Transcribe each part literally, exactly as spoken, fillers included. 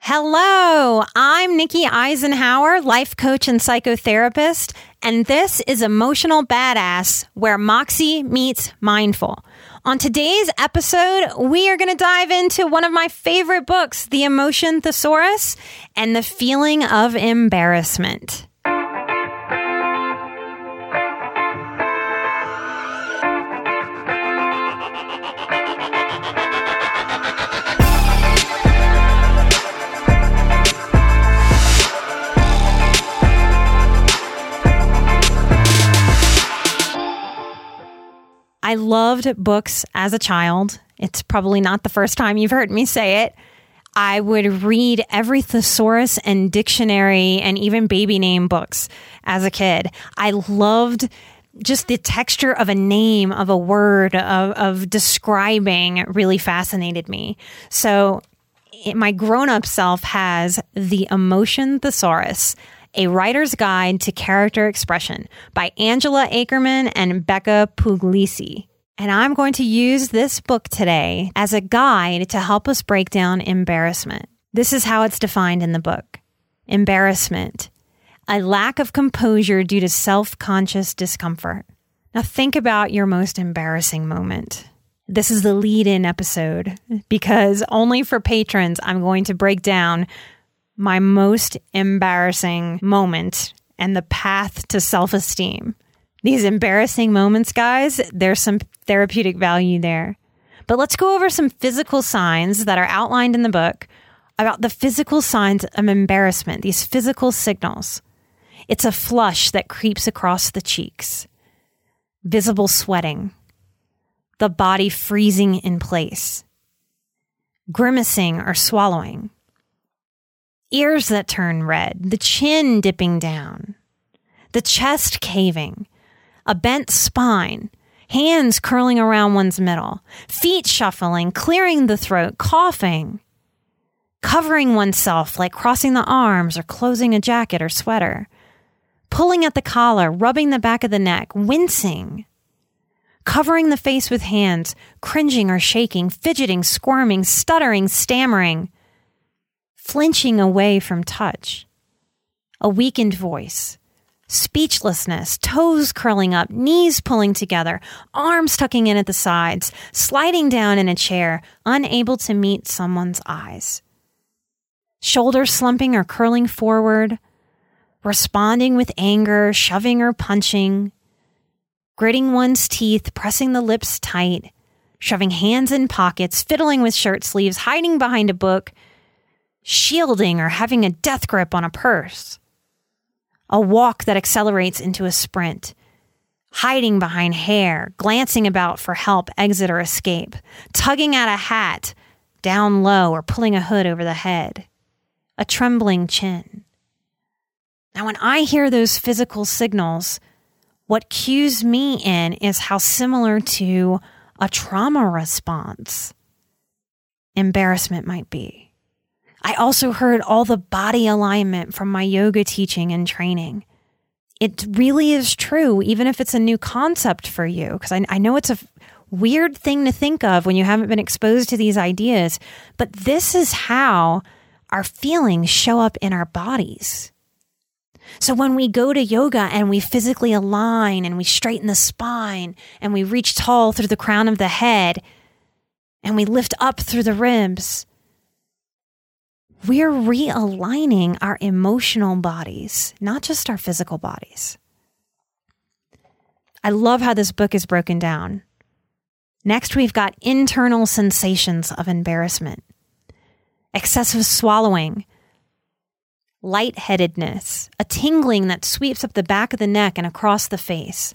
Hello, I'm Nikki Eisenhower, life coach and psychotherapist, and this is Emotional Badass, where Moxie meets Mindful. On today's episode, we are going to dive into one of my favorite books, The Emotion Thesaurus, and the feeling of embarrassment. I loved books as a child. It's probably not the first time you've heard me say it. I would read every thesaurus and dictionary and even baby name books as a kid. I loved just the texture of a name, of a word, of, of describing really fascinated me. So it, my grown-up self has The Emotion Thesaurus, A Writer's Guide to Character Expression by Angela Ackerman and Becca Puglisi. And I'm going to use this book today as a guide to help us break down embarrassment. This is how it's defined in the book. Embarrassment, a lack of composure due to self-conscious discomfort. Now think about your most embarrassing moment. This is the lead-in episode because only for patrons I'm going to break down my most embarrassing moment and the path to self-esteem. These embarrassing moments, guys, there's some therapeutic value there. But let's go over some physical signs that are outlined in the book about the physical signs of embarrassment, these physical signals. It's a flush that creeps across the cheeks, visible sweating, the body freezing in place, grimacing or swallowing, ears that turn red, the chin dipping down, the chest caving, a bent spine, hands curling around one's middle, feet shuffling, clearing the throat, coughing, covering oneself like crossing the arms or closing a jacket or sweater, pulling at the collar, rubbing the back of the neck, wincing, covering the face with hands, cringing or shaking, fidgeting, squirming, stuttering, stammering, flinching away from touch, a weakened voice, speechlessness, toes curling up, knees pulling together, arms tucking in at the sides, sliding down in a chair, unable to meet someone's eyes, shoulders slumping or curling forward, responding with anger, shoving or punching, gritting one's teeth, pressing the lips tight, shoving hands in pockets, fiddling with shirt sleeves, hiding behind a book, shielding or having a death grip on a purse, a walk that accelerates into a sprint, hiding behind hair, glancing about for help, exit or escape, tugging at a hat down low or pulling a hood over the head, a trembling chin. Now, when I hear those physical signals, what cues me in is how similar to a trauma response embarrassment might be. I also heard all the body alignment from my yoga teaching and training. It really is true, even if it's a new concept for you, because I, I know it's a f- weird thing to think of when you haven't been exposed to these ideas, but this is how our feelings show up in our bodies. So when we go to yoga and we physically align and we straighten the spine and we reach tall through the crown of the head and we lift up through the ribs, we're realigning our emotional bodies, not just our physical bodies. I love how this book is broken down. Next, we've got internal sensations of embarrassment, excessive swallowing, lightheadedness, a tingling that sweeps up the back of the neck and across the face,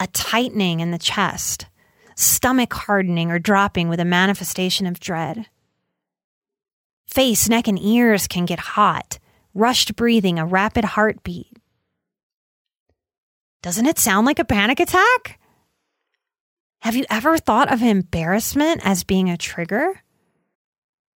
a tightening in the chest, stomach hardening or dropping with a manifestation of dread. Face, neck, and ears can get hot, rushed breathing, a rapid heartbeat. Doesn't it sound like a panic attack? Have you ever thought of embarrassment as being a trigger?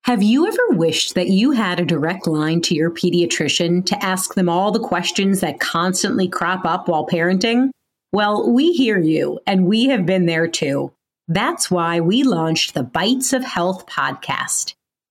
Have you ever wished that you had a direct line to your pediatrician to ask them all the questions that constantly crop up while parenting? Well, we hear you, and we have been there too. That's why we launched the Bites of Health podcast.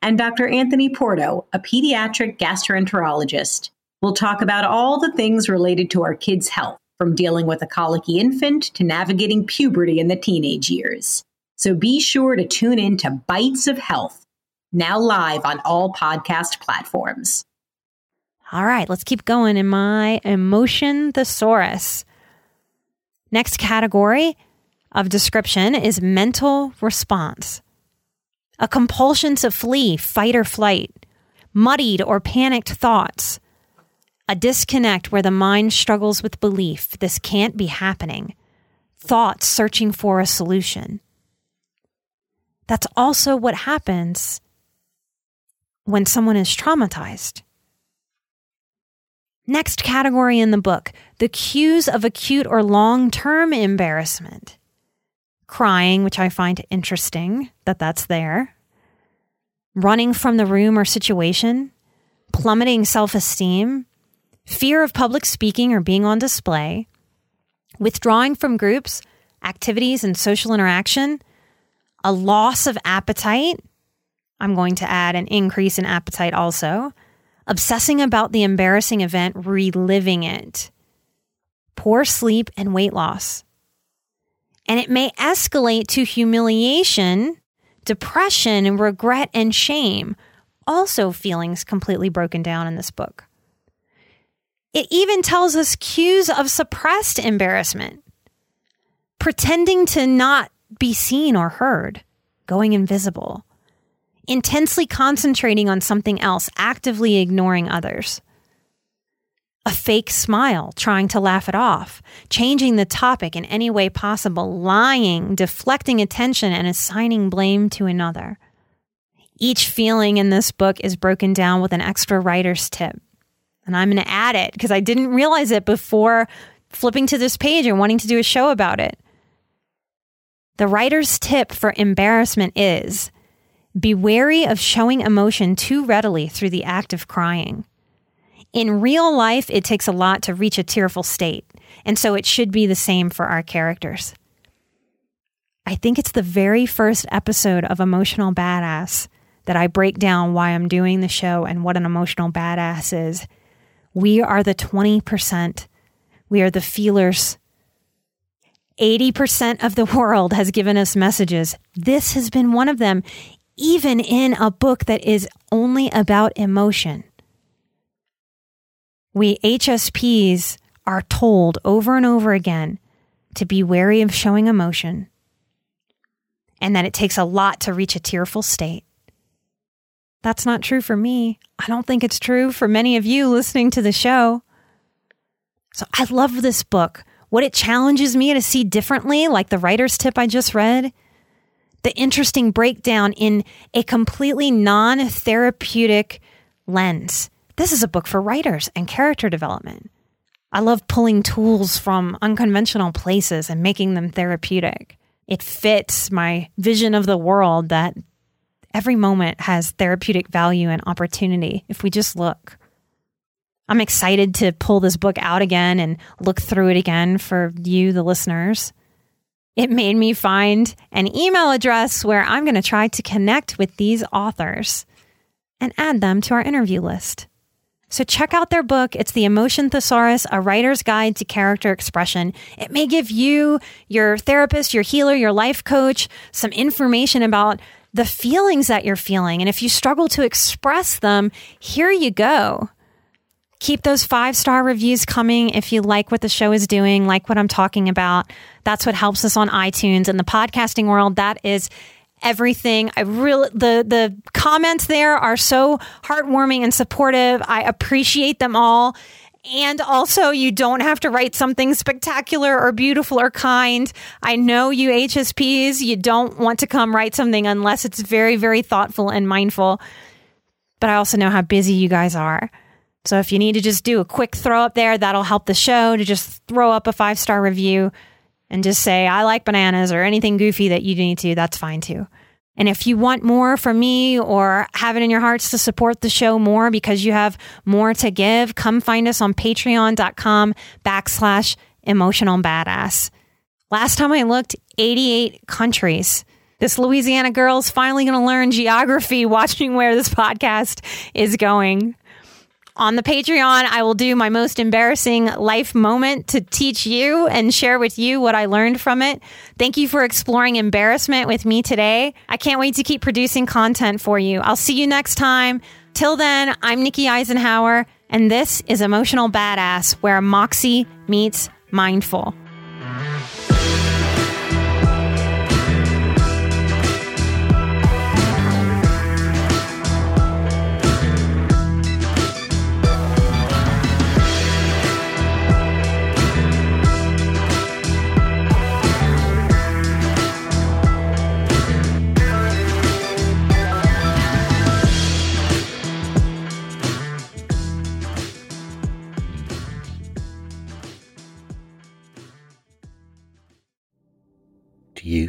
and Doctor Anthony Porto, a pediatric gastroenterologist. We'll talk about all the things related to our kids' health, from dealing with a colicky infant to navigating puberty in the teenage years. So be sure to tune in to Bites of Health, now live on all podcast platforms. All right, let's keep going in my Emotion Thesaurus. Next category of description is mental response. A compulsion to flee, fight or flight, muddied or panicked thoughts, a disconnect where the mind struggles with belief, this can't be happening, thoughts searching for a solution. That's also what happens when someone is traumatized. Next category in the book, the cues of acute or long-term embarrassment. Crying, which I find interesting that that's there. Running from the room or situation. Plummeting self-esteem. Fear of public speaking or being on display. Withdrawing from groups, activities, and social interaction. A loss of appetite. I'm going to add an increase in appetite also. Obsessing about the embarrassing event, reliving it. Poor sleep and weight loss. And it may escalate to humiliation, depression, and regret and shame. Also feelings completely broken down in this book. It even tells us cues of suppressed embarrassment. Pretending to not be seen or heard. Going invisible. Intensely concentrating on something else, actively ignoring others. A fake smile, trying to laugh it off, changing the topic in any way possible, lying, deflecting attention, and assigning blame to another. Each feeling in this book is broken down with an extra writer's tip. And I'm going to add it because I didn't realize it before flipping to this page and wanting to do a show about it. The writer's tip for embarrassment is: be wary of showing emotion too readily through the act of crying. In real life, it takes a lot to reach a tearful state, and so it should be the same for our characters. I think it's the very first episode of Emotional Badass that I break down why I'm doing the show and what an emotional badass is. We are the twenty percent. We are the feelers. eighty percent of the world has given us messages. This has been one of them, even in a book that is only about emotion. We H S Ps are told over and over again to be wary of showing emotion and that it takes a lot to reach a tearful state. That's not true for me. I don't think it's true for many of you listening to the show. So I love this book. What it challenges me to see differently, like the writer's tip I just read, the interesting breakdown in a completely non-therapeutic lens. This is a book for writers and character development. I love pulling tools from unconventional places and making them therapeutic. It fits my vision of the world that every moment has therapeutic value and opportunity if we just look. I'm excited to pull this book out again and look through it again for you, the listeners. It made me find an email address where I'm going to try to connect with these authors and add them to our interview list. So check out their book. It's The Emotion Thesaurus, A Writer's Guide to Character Expression. It may give you, your therapist, your healer, your life coach, some information about the feelings that you're feeling. And if you struggle to express them, here you go. Keep those five-star reviews coming if you like what the show is doing, like what I'm talking about. That's what helps us on iTunes and the podcasting world. That is everything. I really the the comments there are so heartwarming and supportive. I appreciate them all. And also, you don't have to write something spectacular or beautiful or kind. I know you H S Ps, you don't want to come write something unless it's very, very thoughtful and mindful. But I also know how busy you guys are. So if you need to just do a quick throw up there, that'll help the show to just throw up a five-star review and just say, I like bananas or anything goofy that you need to, that's fine too. And if you want more from me or have it in your hearts to support the show more because you have more to give, come find us on patreon.com backslash emotional badass. Last time I looked, eighty-eight countries. This Louisiana girl's finally going to learn geography watching where this podcast is going. On the Patreon, I will do my most embarrassing life moment to teach you and share with you what I learned from it. Thank you for exploring embarrassment with me today. I can't wait to keep producing content for you. I'll see you next time. Till then, I'm Nikki Eisenhower, and this is Emotional Badass, where Moxie meets Mindful. You